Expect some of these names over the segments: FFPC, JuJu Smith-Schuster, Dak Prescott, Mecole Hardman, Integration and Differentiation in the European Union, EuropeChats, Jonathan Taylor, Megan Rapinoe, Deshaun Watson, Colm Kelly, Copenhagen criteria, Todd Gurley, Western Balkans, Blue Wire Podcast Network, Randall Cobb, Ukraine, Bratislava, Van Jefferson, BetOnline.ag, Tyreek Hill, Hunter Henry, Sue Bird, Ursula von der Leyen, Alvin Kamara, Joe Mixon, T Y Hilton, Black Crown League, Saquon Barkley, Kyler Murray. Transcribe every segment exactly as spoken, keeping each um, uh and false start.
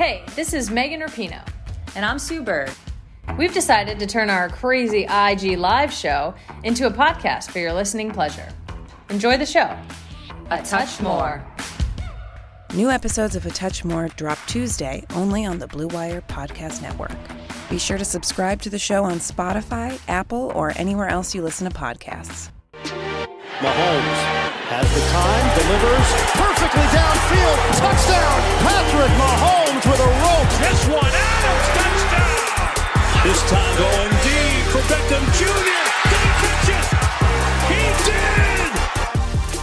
Hey, this is Megan Rapinoe. And I'm Sue Bird. We've decided to turn our crazy I G live show into a podcast for your listening pleasure. Enjoy the show. A Touch More. New episodes of A Touch More drop Tuesday only on the Blue Wire Podcast Network. Be sure to subscribe to the show on Spotify, Apple, or anywhere else you listen to podcasts. Mahomes has the time, delivers perfectly downfield, touchdown, Patrick Mahomes with a rope. This one, Adams, touchdown. This time going deep for Beckham Junior Did he catch it? He did.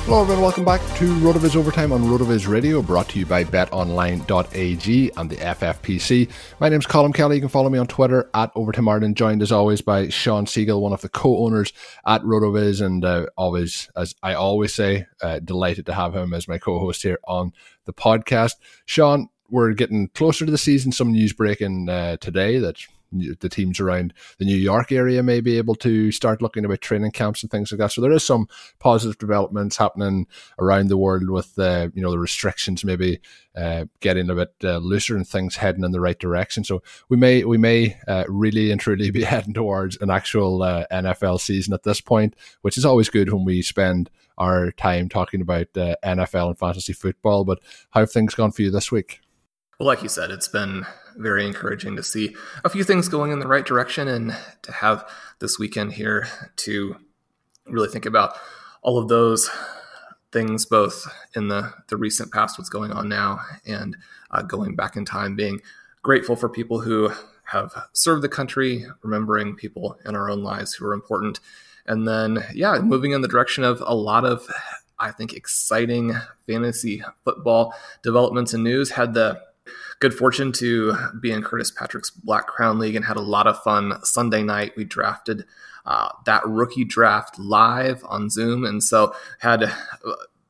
Hello everyone, welcome back to Rotoviz Overtime on Rotoviz Radio, brought to you by bet online dot a g and the F F P C. My name's Colm Kelly. You can follow me on Twitter at Overtime Ireland, joined as always by Shawn Siegele, one of the co-owners at Rotoviz, and uh, always, as I always say, uh, delighted to have him as my co-host here on the podcast. Shawn, we're getting closer to the season. Some news breaking uh, today that the teams around the New York area may be able to start looking about training camps and things like that. So there is some positive developments happening around the world with, uh, you know, the restrictions maybe uh, getting a bit uh, looser and things heading in the right direction. So we may we may uh, really and truly be heading towards an actual uh, N F L season at this point, which is always good when we spend our time talking about uh, N F L and fantasy football. But how have things gone for you this week? Well, like you said, it's been very encouraging to see a few things going in the right direction and to have this weekend here to really think about all of those things, both in the, the recent past, what's going on now, and uh, going back in time, being grateful for people who have served the country, remembering people in our own lives who are important. And then, yeah, moving in the direction of a lot of, I think, exciting fantasy football developments and news. Had the good fortune to be in Curtis Patrick's Black Crown League and had a lot of fun Sunday night. We drafted uh, that rookie draft live on Zoom, and so had a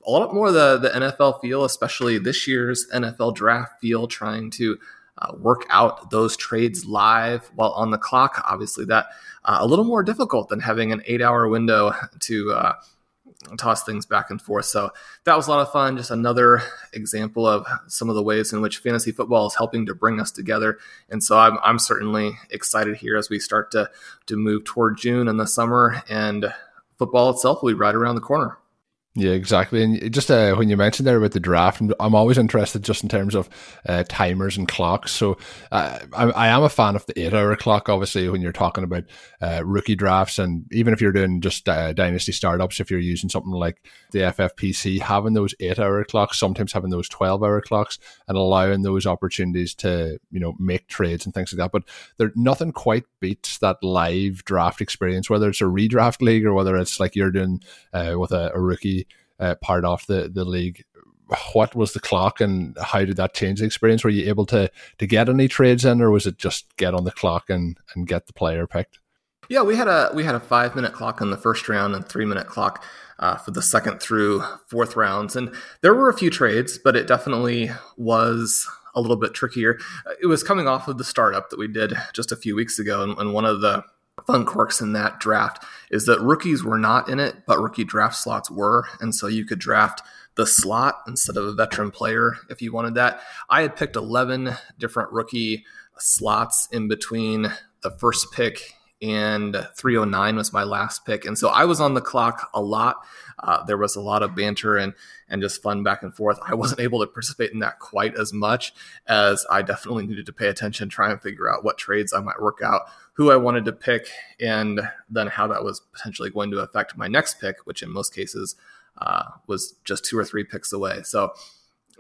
lot more of the, the N F L feel, especially this year's N F L draft feel, trying to uh, work out those trades live while on the clock. Obviously, that uh, a little more difficult than having an eight-hour window to uh, toss things back and forth. So that was a lot of fun. Just another example of some of the ways in which fantasy football is helping to bring us together. And so I'm, I'm certainly excited here as we start to, to move toward June and the summer, and football itself will be right around the corner. Yeah, exactly. And just uh, when you mentioned there about the draft, I'm always interested just in terms of uh, timers and clocks. So uh, I, I am a fan of the eight-hour clock, obviously, when you're talking about uh, rookie drafts. And even if you're doing just uh, dynasty startups, if you're using something like the F F P C, having those eight-hour clocks, sometimes having those twelve-hour clocks, and allowing those opportunities to, you know, make trades and things like that. But there, nothing quite beats that live draft experience, whether it's a redraft league or whether it's like you're doing uh, with a, a rookie Uh, part of the, the league. What was the clock and how did that change the experience? Were you able to to get any trades in, or was it just get on the clock and, and get the player picked? Yeah, we had a we had a five minute clock in the first round and three minute clock uh, for the second through fourth rounds, and there were a few trades, but it definitely was a little bit trickier. It was coming off of the startup that we did just a few weeks ago, and, and one of the fun quirks in that draft is that rookies were not in it, but rookie draft slots were. And so you could draft the slot instead of a veteran player if you wanted that. I had picked eleven different rookie slots in between the first pick and three oh nine was my last pick. And so I was on the clock a lot. Uh, there was a lot of banter and, and just fun back and forth. I wasn't able to participate in that quite as much as I definitely needed to pay attention, try and figure out what trades I might work out, who I wanted to pick, and then how that was potentially going to affect my next pick, which in most cases uh, was just two or three picks away. So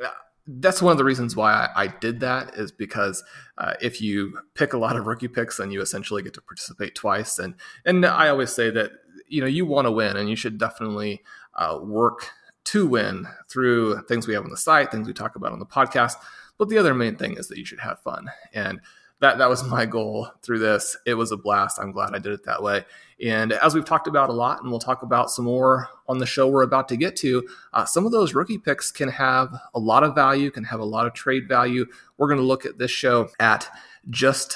uh, that's one of the reasons why I, I did that, is because uh, if you pick a lot of rookie picks, then you essentially get to participate twice. And and I always say that, you know, you want to win, and you should definitely uh, work to win through things we have on the site, things we talk about on the podcast. But the other main thing is that you should have fun. And that that was my goal through this. It was a blast. I'm glad I did it that way. And as we've talked about a lot, and we'll talk about some more on the show we're about to get to, uh, some of those rookie picks can have a lot of value, can have a lot of trade value. We're going to look at this show at just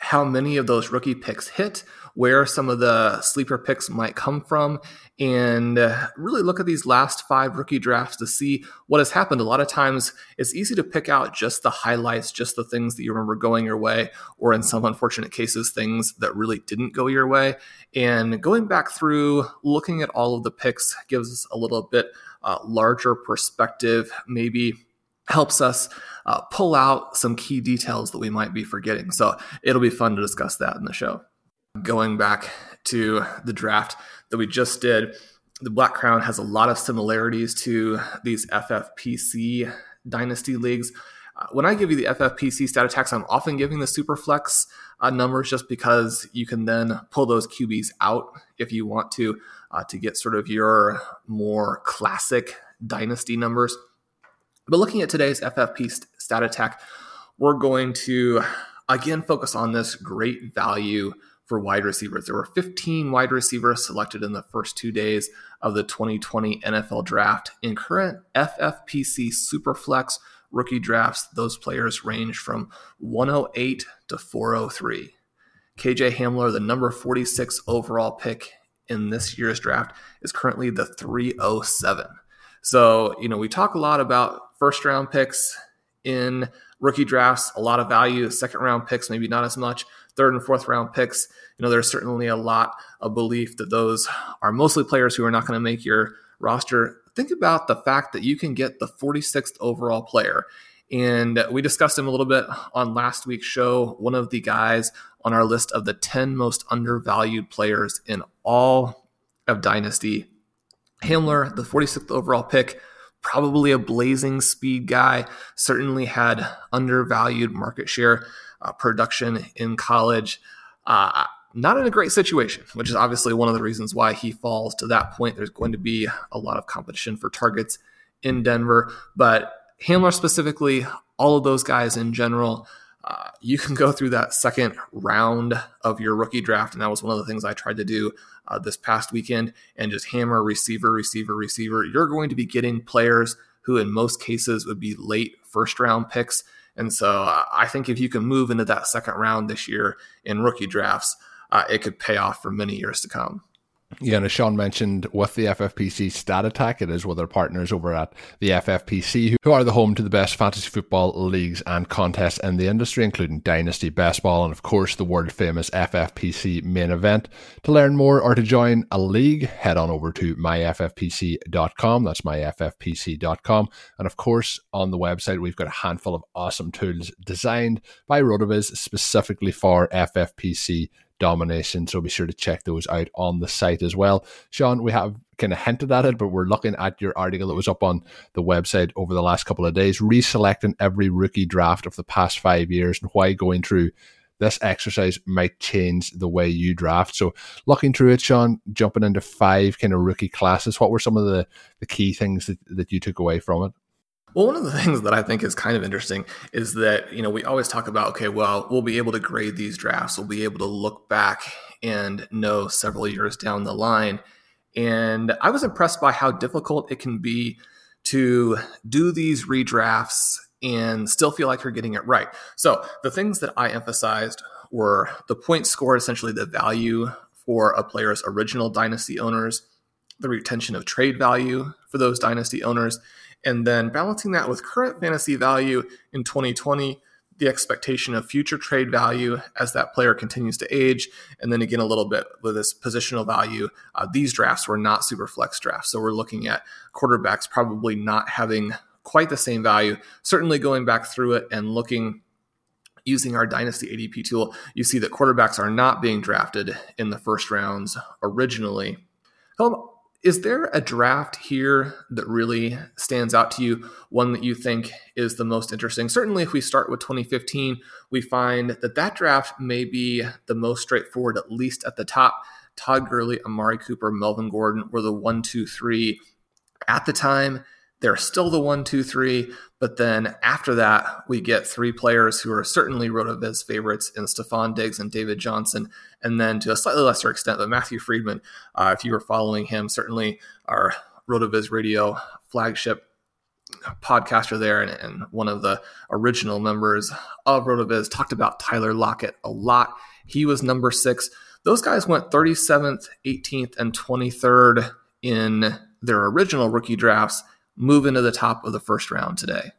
how many of those rookie picks hit, where some of the sleeper picks might come from, and really look at these last five rookie drafts to see what has happened. A lot of times it's easy to pick out just the highlights, just the things that you remember going your way, or in some unfortunate cases, things that really didn't go your way. And going back through, looking at all of the picks gives us a little bit uh, larger perspective, maybe helps us uh, pull out some key details that we might be forgetting. So it'll be fun to discuss that in the show. Going back to the draft that we just did, the Black Crown has a lot of similarities to these F F P C dynasty leagues. Uh, when I give you the F F P C stat attacks, I'm often giving the Superflex uh, numbers just because you can then pull those Q Bs out if you want to, uh, to get sort of your more classic dynasty numbers. But looking at today's F F P stat attack, we're going to, again, focus on this great value for wide receivers. There were fifteen wide receivers selected in the first two days of the twenty twenty N F L draft. In current F F P C Superflex rookie drafts, those players range from one oh eight to four oh three. K J Hamler, the number forty-six overall pick in this year's draft, is currently the three oh seven. So, you know, we talk a lot about first round picks in rookie drafts, a lot of value. Second round picks, maybe not as much. Third and fourth round picks, you know, there's certainly a lot of belief that those are mostly players who are not going to make your roster. Think about the fact that you can get the forty-sixth overall player. And we discussed him a little bit on last week's show, one of the guys on our list of the ten most undervalued players in all of Dynasty. Hamler, the forty-sixth overall pick, probably a blazing speed guy, certainly had undervalued market share uh, production in college. Uh, not in a great situation, which is obviously one of the reasons why he falls to that point. There's going to be a lot of competition for targets in Denver, but Hamler specifically, all of those guys in general, Uh, you can go through that second round of your rookie draft, and that was one of the things I tried to do uh, this past weekend, and just hammer receiver, receiver, receiver. You're going to be getting players who in most cases would be late first-round picks, and so uh, I think if you can move into that second round this year in rookie drafts, uh, it could pay off for many years to come. Yeah, and as Sean mentioned, with the F F P C stat attack, it is with our partners over at the F F P C, who are the home to the best fantasy football leagues and contests in the industry, including Dynasty, Best Ball, and of course the world-famous F F P C main event. To learn more or to join a league, head on over to my f f p c dot com. That's my f f p c dot com. And of course, on the website, we've got a handful of awesome tools designed by Rotoviz specifically for F F P C domination, so be sure to check those out on the site as well. Sean, we have kind of hinted at it, but we're looking at your article that was up on the website over the last couple of days, reselecting every rookie draft of the past five years and why going through this exercise might change the way you draft. So looking through it, Sean, jumping into five kind of rookie classes, what were some of the, the key things that, that you took away from it? Well, one of the things that I think is kind of interesting is that, you know, we always talk about, okay, well, we'll be able to grade these drafts. We'll be able to look back and know several years down the line. And I was impressed by how difficult it can be to do these redrafts and still feel like you're getting it right. So the things that I emphasized were the point scored, essentially the value for a player's original dynasty owners, the retention of trade value for those dynasty owners, and then balancing that with current fantasy value in twenty twenty, the expectation of future trade value as that player continues to age, and then again a little bit with this positional value. Uh, these drafts were not super flex drafts, so we're looking at quarterbacks probably not having quite the same value. Certainly going back through it and looking, using our Dynasty A D P tool, you see that quarterbacks are not being drafted in the first rounds originally. Um, Is there a draft here that really stands out to you, one that you think is the most interesting? Certainly, if we start with twenty fifteen, we find that that draft may be the most straightforward, at least at the top. Todd Gurley, Amari Cooper, Melvin Gordon were the one, two, three at the time. They're still the one, two, three. But then after that, we get three players who are certainly Rotoviz favorites in Stephon Diggs and David Johnson. And then to a slightly lesser extent, but Matthew Friedman, uh, if you were following him, certainly our Rotoviz Radio flagship podcaster there and, and one of the original members of Rotoviz, talked about Tyler Lockett a lot. He was number six. Those guys went thirty-seventh, eighteenth, and twenty-third in their original rookie drafts, move into the top of the first round today.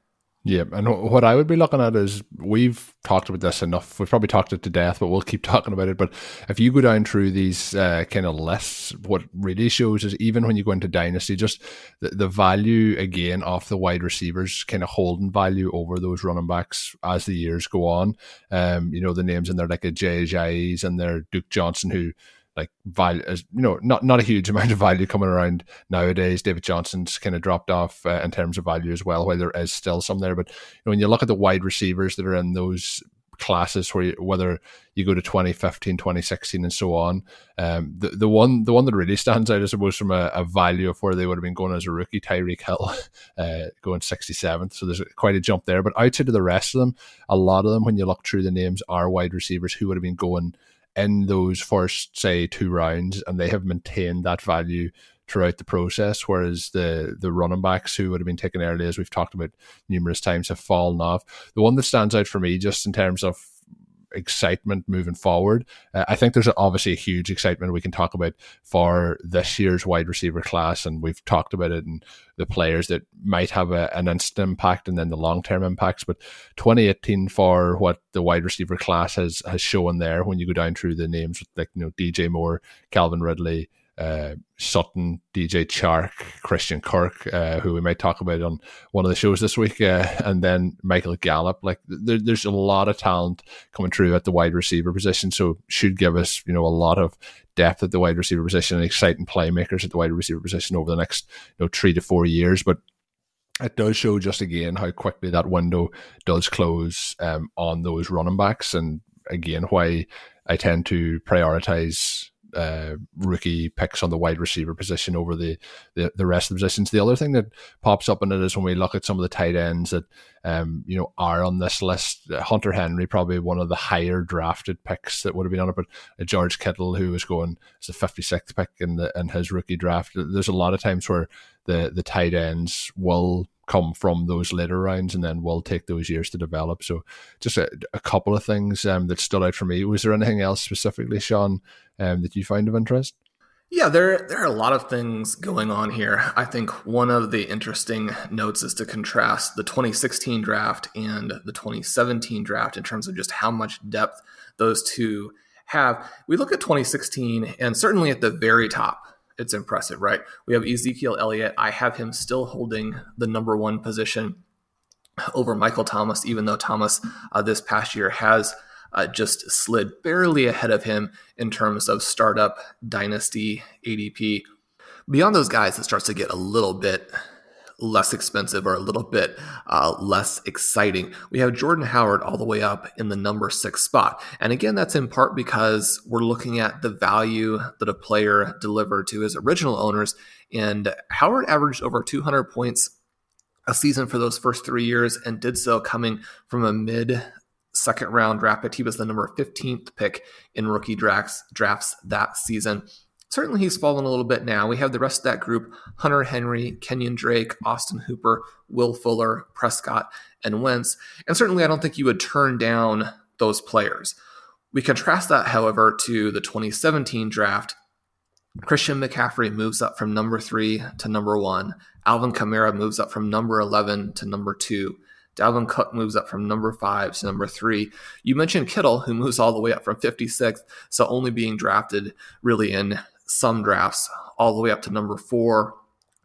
Yeah, and what I would be looking at is, we've talked about this enough. We've probably talked it to death, but we'll keep talking about it. But if you go down through these uh, kind of lists, what really shows is, even when you go into Dynasty, just the, the value, again, of the wide receivers kind of holding value over those running backs as the years go on. Um, you know, the names in there like a Jay Jais and there Duke Johnson, who, like, value, you know, not, not a huge amount of value coming around nowadays. David Johnson's kind of dropped off uh, in terms of value as well, while there is still some there. But you know, when you look at the wide receivers that are in those classes, where you, whether you go to twenty fifteen, twenty sixteen, and so on, um, the the one the one that really stands out, I suppose, from a, a value of where they would have been going as a rookie, Tyreek Hill, uh, going sixty-seventh. So there's quite a jump there. But outside of the rest of them, a lot of them, when you look through the names, are wide receivers who would have been going in those first, say, two rounds, and they have maintained that value throughout the process, whereas the the running backs who would have been taken early, as we've talked about numerous times, have fallen off. The one that stands out for me, just in terms of excitement moving forward, uh, I think there's obviously a huge excitement we can talk about for this year's wide receiver class, and we've talked about it and the players that might have a, an instant impact and then the long-term impacts. But twenty eighteen, for what the wide receiver class has has shown there, when you go down through the names, like, you know, D J Moore, Calvin Ridley, Uh, Sutton, D J Chark, Christian Kirk, uh, who we might talk about on one of the shows this week, uh, and then Michael Gallup. Like, there, there's a lot of talent coming through at the wide receiver position, so should give us, you know, a lot of depth at the wide receiver position and exciting playmakers at the wide receiver position over the next, you know, three to four years. But it does show just again how quickly that window does close um, on those running backs, and again why I tend to prioritize Uh, rookie picks on the wide receiver position over the, the the rest of the positions. The other thing that pops up in it is when we look at some of the tight ends that um you know are on this list. Hunter Henry, probably one of the higher drafted picks that would have been on it, but uh, George Kittle, who was going as the fifty-sixth pick in the in his rookie draft. There's a lot of times where the the tight ends will come from those later rounds and then will take those years to develop. So just a, a couple of things um, that stood out for me. Was there anything else specifically, Sean, um, that you find of interest? Yeah, there, there are a lot of things going on here. I think one of the interesting notes is to contrast the twenty sixteen draft and the twenty seventeen draft in terms of just how much depth those two have. We look at twenty sixteen, and certainly at the very top, it's impressive, right? We have Ezekiel Elliott. I have him still holding the number one position over Michael Thomas, even though Thomas uh, this past year has uh, just slid barely ahead of him in terms of startup, dynasty, A D P. Beyond those guys, it starts to get a little bit less expensive or a little bit uh, less exciting. We have Jordan Howard all the way up in the number six spot. And again, that's in part because we're looking at the value that a player delivered to his original owners. And Howard averaged over two hundred points a season for those first three years and did so coming from a mid second round draft pick. He was the number fifteenth pick in rookie drafts, drafts that season. Certainly he's fallen a little bit now. We have the rest of that group: Hunter Henry, Kenyon Drake, Austin Hooper, Will Fuller, Prescott, and Wentz. And certainly I don't think you would turn down those players. We contrast that, however, to the twenty seventeen draft. Christian McCaffrey moves up from number three to number one. Alvin Kamara moves up from number eleven to number two. Dalvin Cook moves up from number five to number three. You mentioned Kittle, who moves all the way up from fifty-sixth, so only being drafted really in some drafts, all the way up to number four.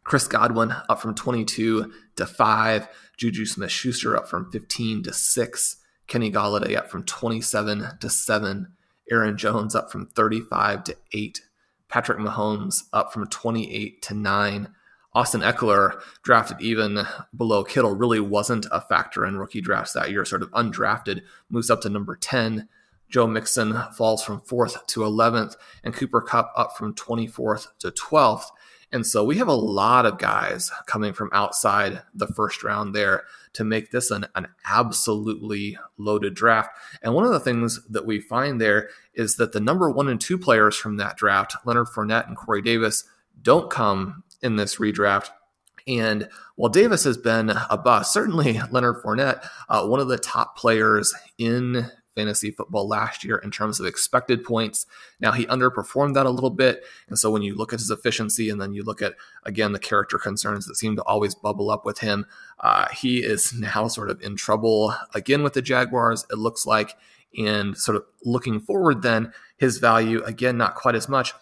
Chris Godwin up from twenty-two to five. Juju Smith-Schuster up from fifteen to six. Kenny Golladay up from twenty-seven to seven. Aaron Jones up from thirty-five to eight. Patrick Mahomes up from twenty-eight to nine. Austin Eckler, drafted even below Kittle, really wasn't a factor in rookie drafts that year, sort of undrafted, moves up to number ten. Joe Mixon falls from fourth to eleventh, and Cooper Kupp up from twenty-fourth to twelfth. And so we have a lot of guys coming from outside the first round there to make this an, an absolutely loaded draft. And one of the things that we find there is that the number one and two players from that draft, Leonard Fournette and Corey Davis, don't come in this redraft. And while Davis has been a bust, certainly Leonard Fournette, uh, one of the top players in fantasy football last year in terms of expected points. Now he underperformed that a little bit. And so when you look at his efficiency and then you look at, again, the character concerns that seem to always bubble up with him, uh, he is now sort of in trouble again with the Jaguars, it looks like. And sort of looking forward then, his value, again, not quite as much.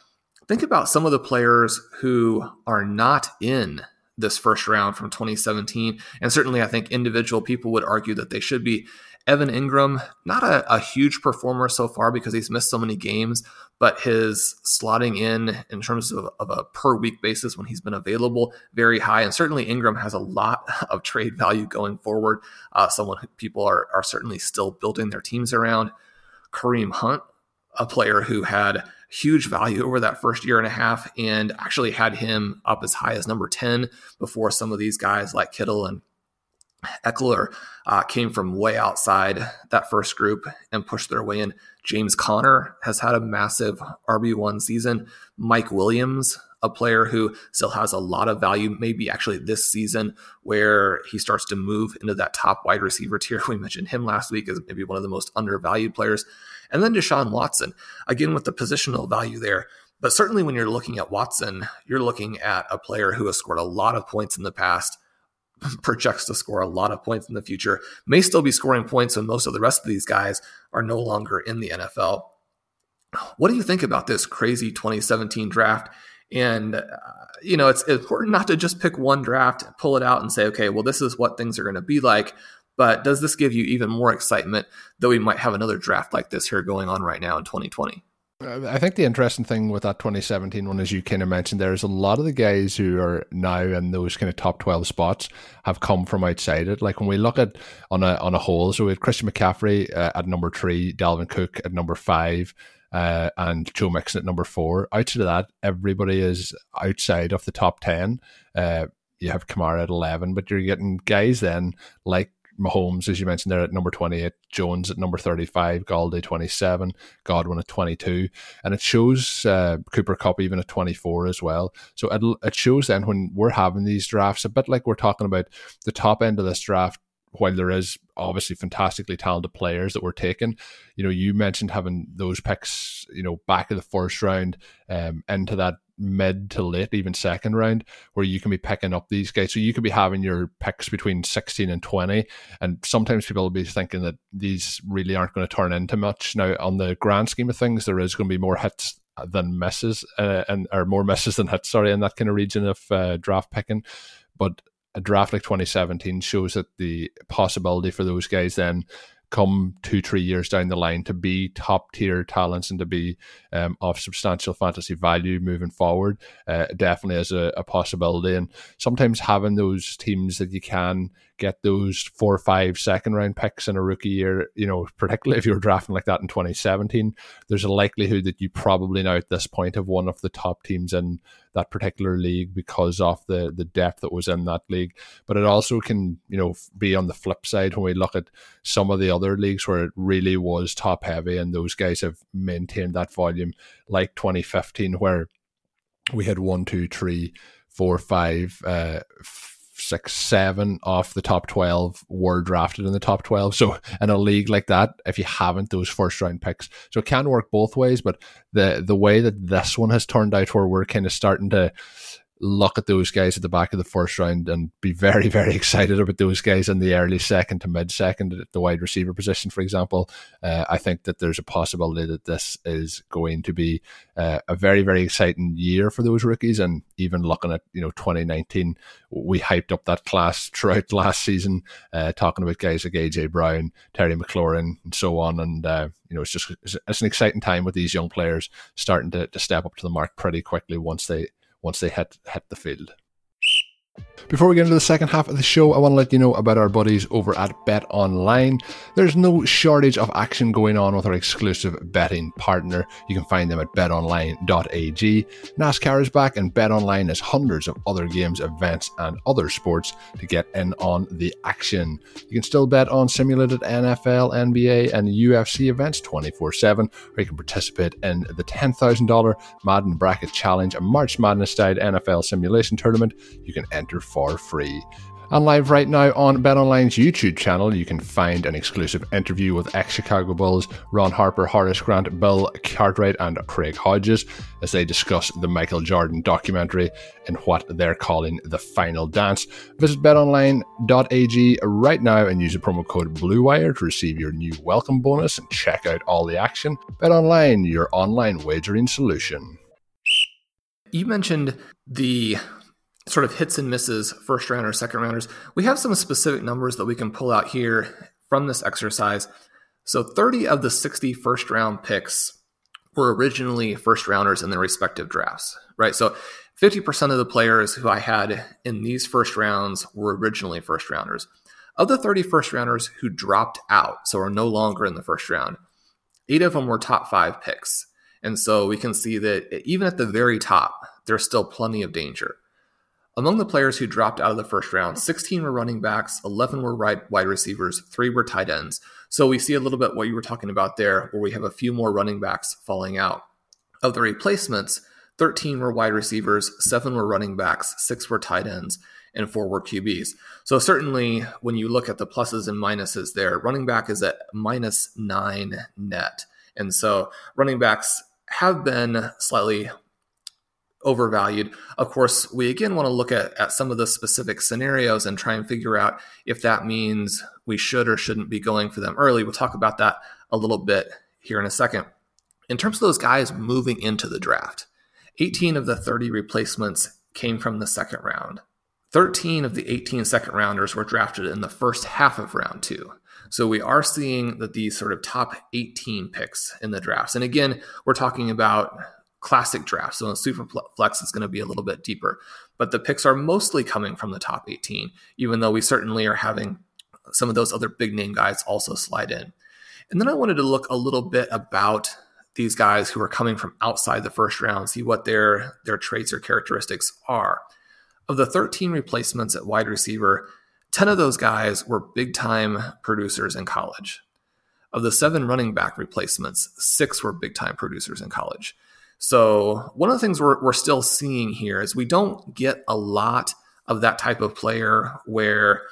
Think about some of the players who are not in this first round from twenty seventeen. And certainly I think individual people would argue that they should be. Evan Ingram, not a, a huge performer so far because he's missed so many games, but his slotting in in terms of, of a per week basis when he's been available, very high. And certainly Ingram has a lot of trade value going forward. Uh, someone who people are, are certainly still building their teams around. Kareem Hunt, a player who had huge value over that first year and a half and actually had him up as high as number ten before some of these guys like Kittle and Eckler uh, came from way outside that first group and pushed their way in. James Conner has had a massive R B one season. Mike Williams, a player who still has a lot of value, maybe actually this season where he starts to move into that top wide receiver tier. We mentioned him last week as maybe one of the most undervalued players. And then Deshaun Watson, again with the positional value there. But certainly when you're looking at Watson, you're looking at a player who has scored a lot of points in the past, projects to score a lot of points in the future, may still be scoring points when most of the rest of these guys are no longer in the N F L. What do you think about this crazy twenty seventeen draft? And, uh, you know, it's, it's important not to just pick one draft, pull it out and say, okay, well, this is what things are going to be like. But does this give you even more excitement, though we might have another draft like this here going on right now in twenty twenty? I think the interesting thing with that twenty seventeen one, as you kind of mentioned, there is a lot of the guys who are now in those kind of top twelve spots have come from outside it. Like when we look at on a on a whole, so we have Christian McCaffrey uh, at number three, Dalvin Cook at number five, uh, and Joe Mixon at number four. Outside of that, everybody is outside of the top ten. Uh, you have Kamara at eleven, but you're getting guys then like Mahomes, as you mentioned, there at number twenty-eight, Jones at number thirty-five, Galladay twenty-seven, Godwin at twenty-two, and it shows uh, Cooper Kupp even at twenty-four as well. So it it shows then when we're having these drafts, a bit like we're talking about the top end of this draft, while there is obviously fantastically talented players that we're taking, you know, you mentioned having those picks, you know, back of the first round um, into that mid to late, even second round, where you can be picking up these guys. So you could be having your picks between sixteen and twenty, and sometimes people will be thinking that these really aren't going to turn into much. Now, on the grand scheme of things, there is going to be more hits than misses, uh, and or more misses than hits, sorry, in that kind of region of uh, draft picking. But a draft like twenty seventeen shows that the possibility for those guys then come two, three years down the line to be top tier talents and to be um, of substantial fantasy value moving forward uh, definitely is a, a possibility. And sometimes having those teams that you can get those four or five second round picks in a rookie year, you know, particularly if you were drafting like that in twenty seventeen, there's a likelihood that you probably now at this point have one of the top teams in that particular league because of the the depth that was in that league. But it also can, you know, be on the flip side when we look at some of the other leagues where it really was top heavy and those guys have maintained that volume, like twenty fifteen, where we had one, two, three, four, five, uh, six, seven off the top twelve were drafted in the top twelve. So in a league like that, if you haven't those first round picks, so it can work both ways. But the the way that this one has turned out, where we're kind of starting to look at those guys at the back of the first round and be very, very excited about those guys in the early second to mid second at the wide receiver position, for example, uh, I think that there's a possibility that this is going to be uh, a very, very exciting year for those rookies. And even looking at, you know, twenty nineteen, we hyped up that class throughout last season, uh, talking about guys like A J Brown, Terry McLaurin, and so on. And uh, you know, it's just it's an exciting time with these young players starting to, to step up to the mark pretty quickly once they once they hit, hit the field. Before we get into the second half of the show, I want to let you know about our buddies over at Bet Online. There's no shortage of action going on with our exclusive betting partner. You can find them at bet online dot a g. NASCAR is back, and Bet Online has hundreds of other games, events, and other sports to get in on the action. You can still bet on simulated N F L, N B A, and U F C events twenty-four seven, or you can participate in the ten thousand dollars Madden Bracket Challenge, a March Madness-style N F L simulation tournament. You can enter enter for free. And live right now on BetOnline's YouTube channel, you can find an exclusive interview with ex-Chicago Bulls Ron Harper, Horace Grant, Bill Cartwright, and Craig Hodges as they discuss the Michael Jordan documentary and what they're calling The Final Dance. Visit bet online dot a g right now and use the promo code BlueWire to receive your new welcome bonus and check out all the action. BetOnline, your online wagering solution. You mentioned the sort of hits and misses, first rounders, second rounders. We have some specific numbers that we can pull out here from this exercise. So thirty of the sixty first round picks were originally first rounders in their respective drafts, right? So fifty percent of the players who I had in these first rounds were originally first rounders. Of the thirty first rounders who dropped out, so are no longer in the first round, eight of them were top five picks. And so we can see that even at the very top, there's still plenty of danger. Among the players who dropped out of the first round, sixteen were running backs, eleven were wide receivers, three were tight ends. So we see a little bit what you were talking about there, where we have a few more running backs falling out. Of the replacements, thirteen were wide receivers, seven were running backs, six were tight ends, and four were Q Bs. So certainly when you look at the pluses and minuses there, running back is at minus nine net. And so running backs have been slightly overvalued. Of course, we again want to look at, at some of the specific scenarios and try and figure out if that means we should or shouldn't be going for them early. We'll talk about that a little bit here in a second. In terms of those guys moving into the draft, eighteen of the thirty replacements came from the second round. thirteen of the eighteen second rounders were drafted in the first half of round two. So we are seeing that these sort of top eighteen picks in the drafts. And again, we're talking about classic draft. So in super flex, it's going to be a little bit deeper, but the picks are mostly coming from the top eighteen, even though we certainly are having some of those other big name guys also slide in. And then I wanted to look a little bit about these guys who are coming from outside the first round, see what their, their traits or characteristics are. Of the thirteen replacements at wide receiver, ten of those guys were big time producers in college. Of the seven running back replacements, six were big time producers in college. So one of the things we're, we're still seeing here is we don't get a lot of that type of player where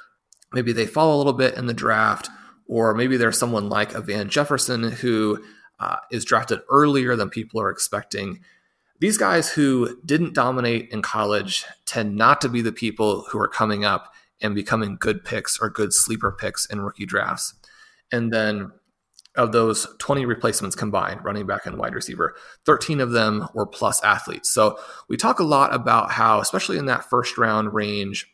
maybe they fall a little bit in the draft, or maybe there's someone like a Van Jefferson who uh, is drafted earlier than people are expecting. These guys who didn't dominate in college tend not to be the people who are coming up and becoming good picks or good sleeper picks in rookie drafts. And then of those twenty replacements combined, running back and wide receiver, thirteen of them were plus athletes. So we talk a lot about how, especially in that first round range,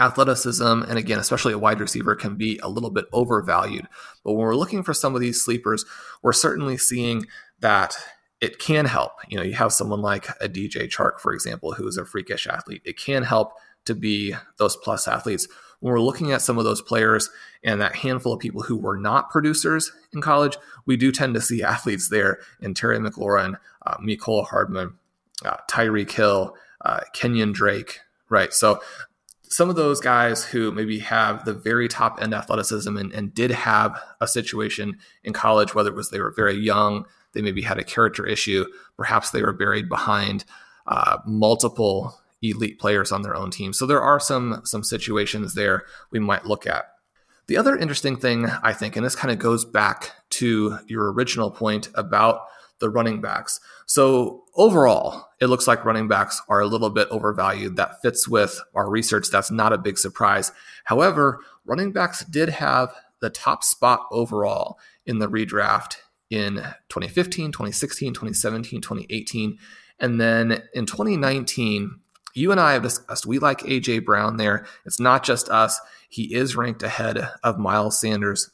athleticism, and again, especially a wide receiver, can be a little bit overvalued. But when we're looking for some of these sleepers, we're certainly seeing that it can help. You know, you have someone like a D J Chark, for example, who is a freakish athlete. It can help to be those plus athletes. When we're looking at some of those players and that handful of people who were not producers in college, we do tend to see athletes there in Terry McLaurin, uh, Mecole Hardman, uh, Tyreek Hill, uh, Kenyon Drake, right? So some of those guys who maybe have the very top end athleticism and, and did have a situation in college, whether it was they were very young, they maybe had a character issue, perhaps they were buried behind uh, multiple elite players on their own team. So there are some, some situations there we might look at. The other interesting thing, I think, and this kind of goes back to your original point about the running backs. So overall, it looks like running backs are a little bit overvalued. That fits with our research. That's not a big surprise. However, running backs did have the top spot overall in the redraft in twenty fifteen, twenty sixteen, twenty seventeen, twenty eighteen. And then in twenty nineteen, you and I have discussed, we like A J Brown there. It's not just us. He is ranked ahead of Miles Sanders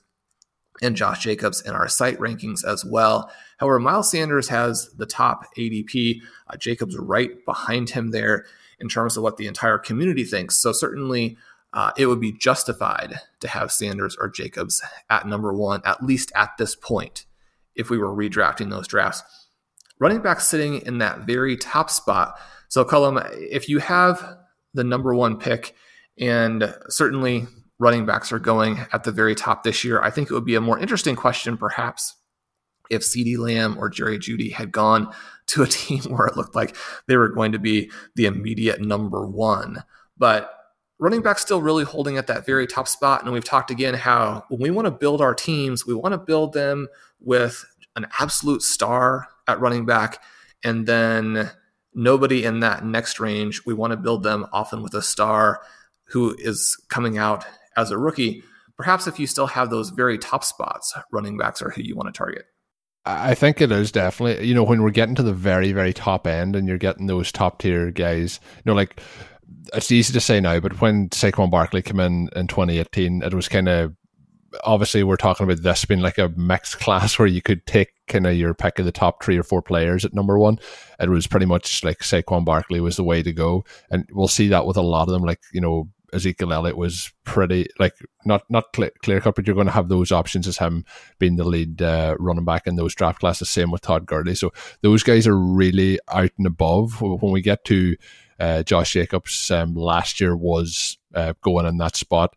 and Josh Jacobs in our site rankings as well. However, Miles Sanders has the top A D P. Uh, Jacobs right behind him there in terms of what the entire community thinks. So certainly uh, it would be justified to have Sanders or Jacobs at number one, at least at this point, if we were redrafting those drafts. Running back sitting in that very top spot. So Colm, if you have the number one pick, and certainly running backs are going at the very top this year, I think it would be a more interesting question perhaps if CeeDee Lamb or Jerry Jeudy had gone to a team where it looked like they were going to be the immediate number one. But running back's still really holding at that very top spot. And we've talked again how when we want to build our teams, we want to build them with an absolute star at running back, and then nobody in that next range. We want to build them often with a star who is coming out as a rookie. Perhaps if you still have those very top spots, running backs are who you want to target. I think it is definitely, you know, when we're getting to the very, very top end and you're getting those top tier guys, you know, like it's easy to say now, but when Saquon Barkley came in in twenty eighteen, it was kind of, obviously we're talking about this being like a mixed class where you could take kind of your pick of the top three or four players at number one. It was pretty much like Saquon Barkley was the way to go. And we'll see that with a lot of them, like, you know, Ezekiel Elliott was pretty, like, not not clear cut, but you're going to have those options as him being the lead uh, running back in those draft classes. Same with Todd Gurley. So those guys are really out and above. When we get to uh, Josh Jacobs, um, last year was uh, going in that spot.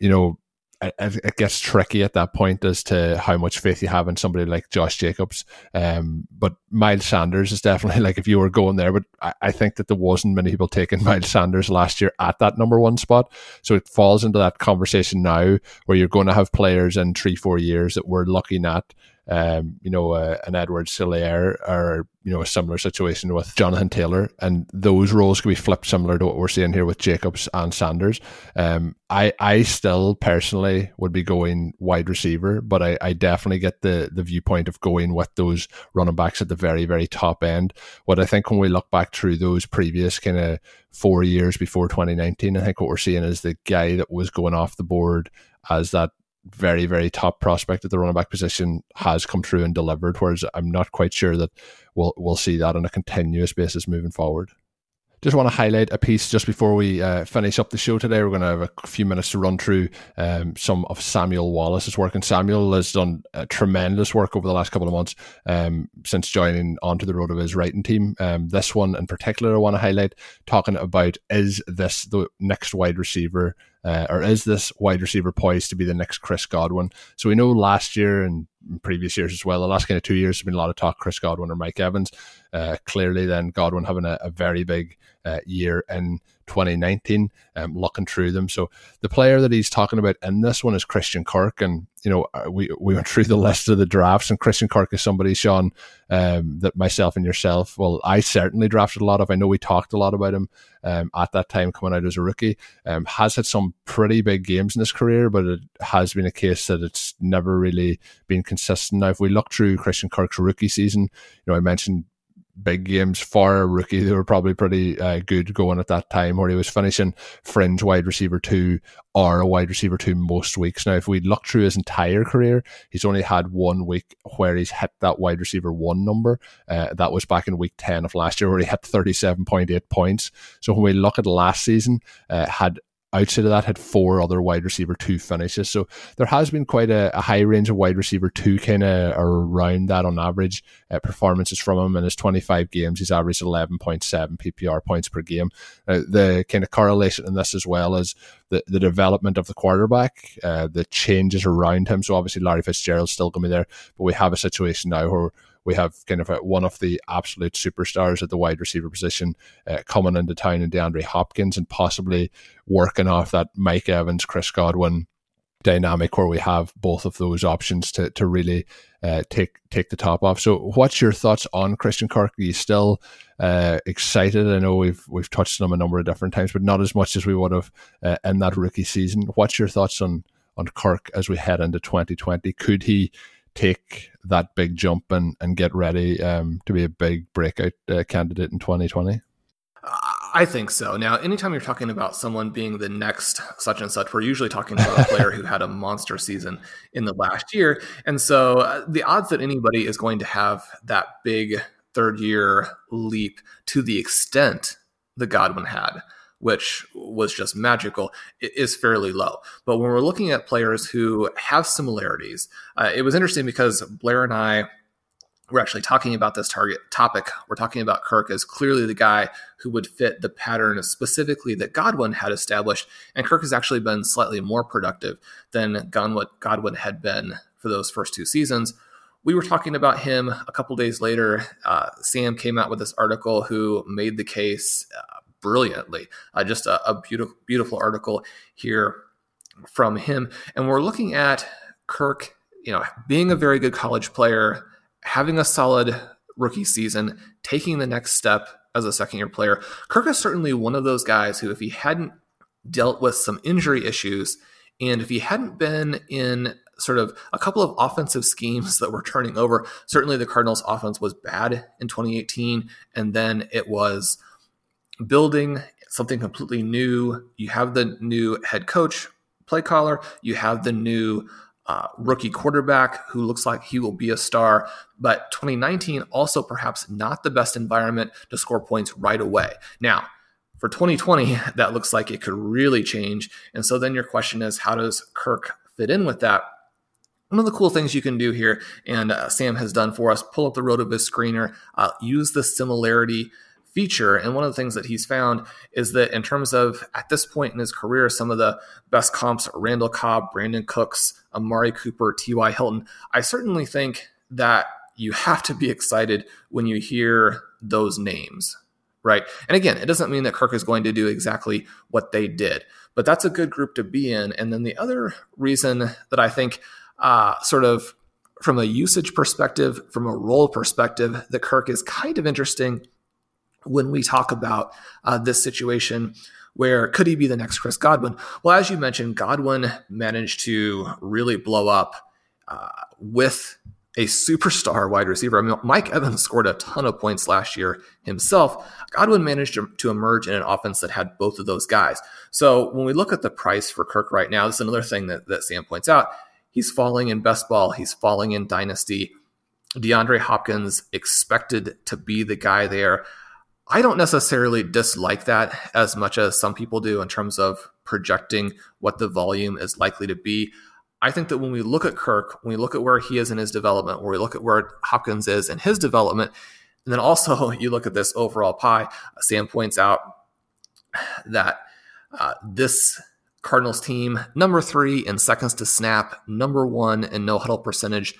You know, it, it gets tricky at that point as to how much faith you have in somebody like Josh Jacobs. Um, but Miles Sanders is definitely like if you were going there, but I, I think that there wasn't many people taking Miles Sanders last year at that number one spot. So it falls into that conversation now where you're going to have players in three, four years that we're looking at, um, you know, uh, an Edward Solaire or, you know, a similar situation with Jonathan Taylor. And those roles could be flipped similar to what we're seeing here with Jacobs and Sanders. Um, I, I still personally would be going wide receiver, but I, I definitely get the, the viewpoint of going with those running backs at the very, very top end. What I think when we look back through those previous kind of four years before twenty nineteen, I think what we're seeing is the guy that was going off the board as that very, very top prospect at the running back position has come through and delivered, whereas I'm not quite sure that we'll we'll see that on a continuous basis moving forward. Just want to highlight a piece just before we uh, finish up the show today. We're going to have a few minutes to run through um, some of Samuel Wallace's work. And Samuel has done uh, tremendous work over the last couple of months um, since joining onto the Rotoviz writing team. Um, this one in particular I want to highlight, talking about is this the next wide receiver Uh, or is this wide receiver poised to be the next Chris Godwin? So we know last year and previous years as well, the last kind of two years, there's been a lot of talk, Chris Godwin or Mike Evans. Uh, clearly then Godwin having a, a very big uh, year in twenty nineteen, um, looking through them. So the player that he's talking about in this one is Christian Kirk. And, you know, we, we went through the list of the drafts, and Christian Kirk is somebody, Sean, um, that myself and yourself, well, I certainly drafted a lot of. I know we talked a lot about him um, at that time coming out as a rookie. Um, has had some pretty big games in his career, but it has been a case that it's never really been consistent. Now, if we look through Christian Kirk's rookie season, you know, I mentioned big games for a rookie. They were probably pretty uh, good going at that time, where he was finishing fringe wide receiver two or a wide receiver two most weeks. Now, if we look through his entire career, he's only had one week where he's hit that wide receiver one number. Uh, that was back in week ten of last year, where he hit thirty-seven point eight points. So when we look at last season, uh, had outside of that, had four other wide receiver two finishes. So there has been quite a, a high range of wide receiver two kind of around that on average uh, performances from him. In his twenty-five games, he's averaged eleven point seven P P R points per game. Uh, the kind of correlation in this as well is the, the development of the quarterback, uh, the changes around him. So obviously Larry Fitzgerald's still going to be there, but we have a situation now where we have kind of a, one of the absolute superstars at the wide receiver position uh, coming into town in DeAndre Hopkins, and possibly working off that Mike Evans, Chris Godwin dynamic where we have both of those options to to really uh, take take the top off. So what's your thoughts on Christian Kirk? Are you still uh, excited? I know we've we've touched on him a number of different times, but not as much as we would have uh, in that rookie season. What's your thoughts on, on Kirk as we head into twenty twenty? Could he take that big jump and, and get ready um, to be a big breakout uh, candidate in twenty twenty? I think so. Now, anytime you're talking about someone being the next such and such, we're usually talking about a player who had a monster season in the last year. And so uh, the odds that anybody is going to have that big third year leap to the extent that Godwin had, which was just magical, it is fairly low. But when we're looking at players who have similarities, uh, it was interesting because Blair and I were actually talking about this target topic. We're talking about Kirk as clearly the guy who would fit the pattern specifically that Godwin had established. And Kirk has actually been slightly more productive than Godwin had been for those first two seasons. We were talking about him a couple days later. Uh, Sam came out with this article who made the case uh, brilliantly. Uh, just a, a beautiful, beautiful article here from him. And we're looking at Kirk, you know, being a very good college player, having a solid rookie season, taking the next step as a second year player. Kirk is certainly one of those guys who, if he hadn't dealt with some injury issues, and if he hadn't been in sort of a couple of offensive schemes that were turning over, certainly the Cardinals offense was bad in twenty eighteen. And then it was building something completely new. You have the new head coach, play caller. You have the new uh, rookie quarterback who looks like he will be a star. But twenty nineteen also perhaps not the best environment to score points right away. Now, for twenty twenty, that looks like it could really change. And so then your question is, how does Kirk fit in with that? One of the cool things you can do here, and uh, Sam has done for us, pull up the Rotoviz screener, uh, use the similarity feature. And one of the things that he's found is that in terms of, at this point in his career, some of the best comps are Randall Cobb, Brandon Cooks, Amari Cooper, T Y. Hilton. I certainly think that you have to be excited when you hear those names, right? And again, it doesn't mean that Kirk is going to do exactly what they did, but that's a good group to be in. And then the other reason that I think Uh, sort of from a usage perspective, from a role perspective, that Kirk is kind of interesting when we talk about uh, this situation where could he be the next Chris Godwin? Well, as you mentioned, Godwin managed to really blow up uh, with a superstar wide receiver. I mean, Mike Evans scored a ton of points last year himself. Godwin managed to emerge in an offense that had both of those guys. So when we look at the price for Kirk right now, this is another thing that, that Sam points out. He's falling in best ball. He's falling in dynasty. DeAndre Hopkins expected to be the guy there. I don't necessarily dislike that as much as some people do in terms of projecting what the volume is likely to be. I think that when we look at Kirk, when we look at where he is in his development, when we look at where Hopkins is in his development, and then also you look at this overall pie, Sam points out that uh, this Cardinals team, number three in seconds to snap, number one in no huddle percentage.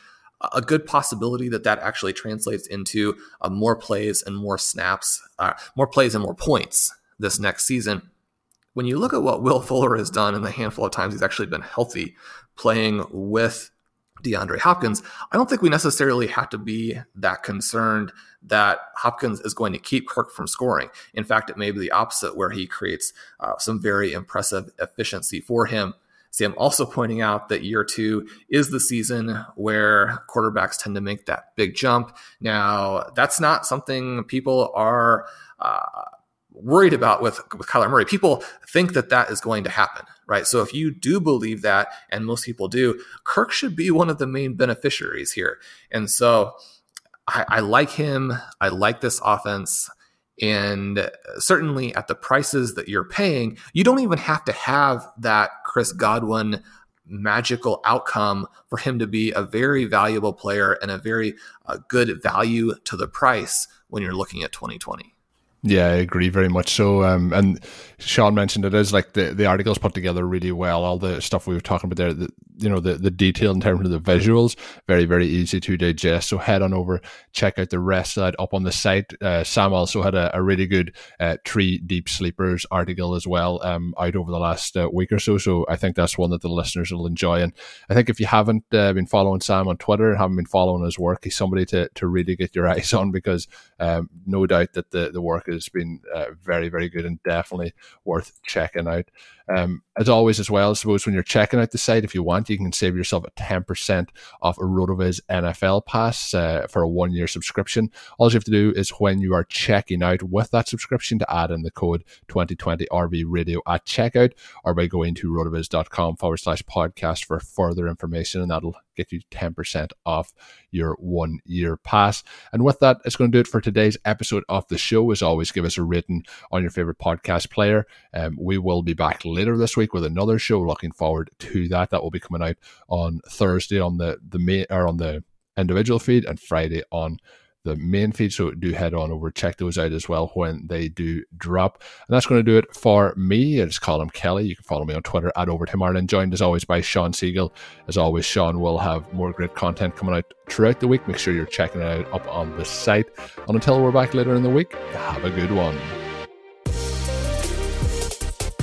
A good possibility that that actually translates into uh, more plays and more snaps, uh, more plays and more points this next season. When you look at what Will Fuller has done in the handful of times he's actually been healthy playing with DeAndre Hopkins, I don't think we necessarily have to be that concerned that Hopkins is going to keep Kirk from scoring. In fact, it may be the opposite, where he creates uh, some very impressive efficiency for him. Sam also pointing out that year two is the season where quarterbacks tend to make that big jump. Now, that's not something people are uh, worried about with, with Kyler Murray. People think that that is going to happen, right? So if you do believe that, and most people do, Kirk should be one of the main beneficiaries here. And so I, I like him. I like this offense. And certainly at the prices that you're paying, you don't even have to have that Chris Godwin magical outcome for him to be a very valuable player and a very uh, good value to the price when you're looking at twenty twenty. Yeah, I agree very much so. Um, and Sean mentioned it is like the, the article's put together really well. All the stuff we were talking about there, the, you know, the, the detail in terms of the visuals, very, very easy to digest. So head on over, check out the rest of that up on the site. Uh, Sam also had a, a really good uh, Three Deep Sleepers article as well um, out over the last uh, week or so. So I think that's one that the listeners will enjoy. And I think if you haven't uh, been following Sam on Twitter, haven't been following his work, he's somebody to, to really get your eyes on, because um, no doubt that the, the work has been uh, very, very good and definitely worth checking out. Um, as always, as well, I suppose when you're checking out the site, if you want, you can save yourself ten percent off a Rotoviz N F L pass uh, for a one-year subscription. All you have to do is, when you are checking out with that subscription, to add in the code twenty twenty R V radio at checkout, or by going to rotoviz.com forward slash podcast for further information, and that'll get you ten percent off your one-year pass. And with that, it's going to do it for today's episode of the show. As always, give us a rating on your favorite podcast player. Um, we will be back later this week with another show. Looking forward to that. That will be coming out on Thursday on the the main, or on the individual feed, and Friday on the main feed. So do head on over, check those out as well when they do drop. And that's going to do it for me. It's Colm Kelly. You can follow me on Twitter at Over Tim Ireland, joined as always by Shawn Siegele. As always, Shawn will have more great content coming out throughout the week. Make sure you're checking it out up on the site. And until we're back later in the week, have a good one.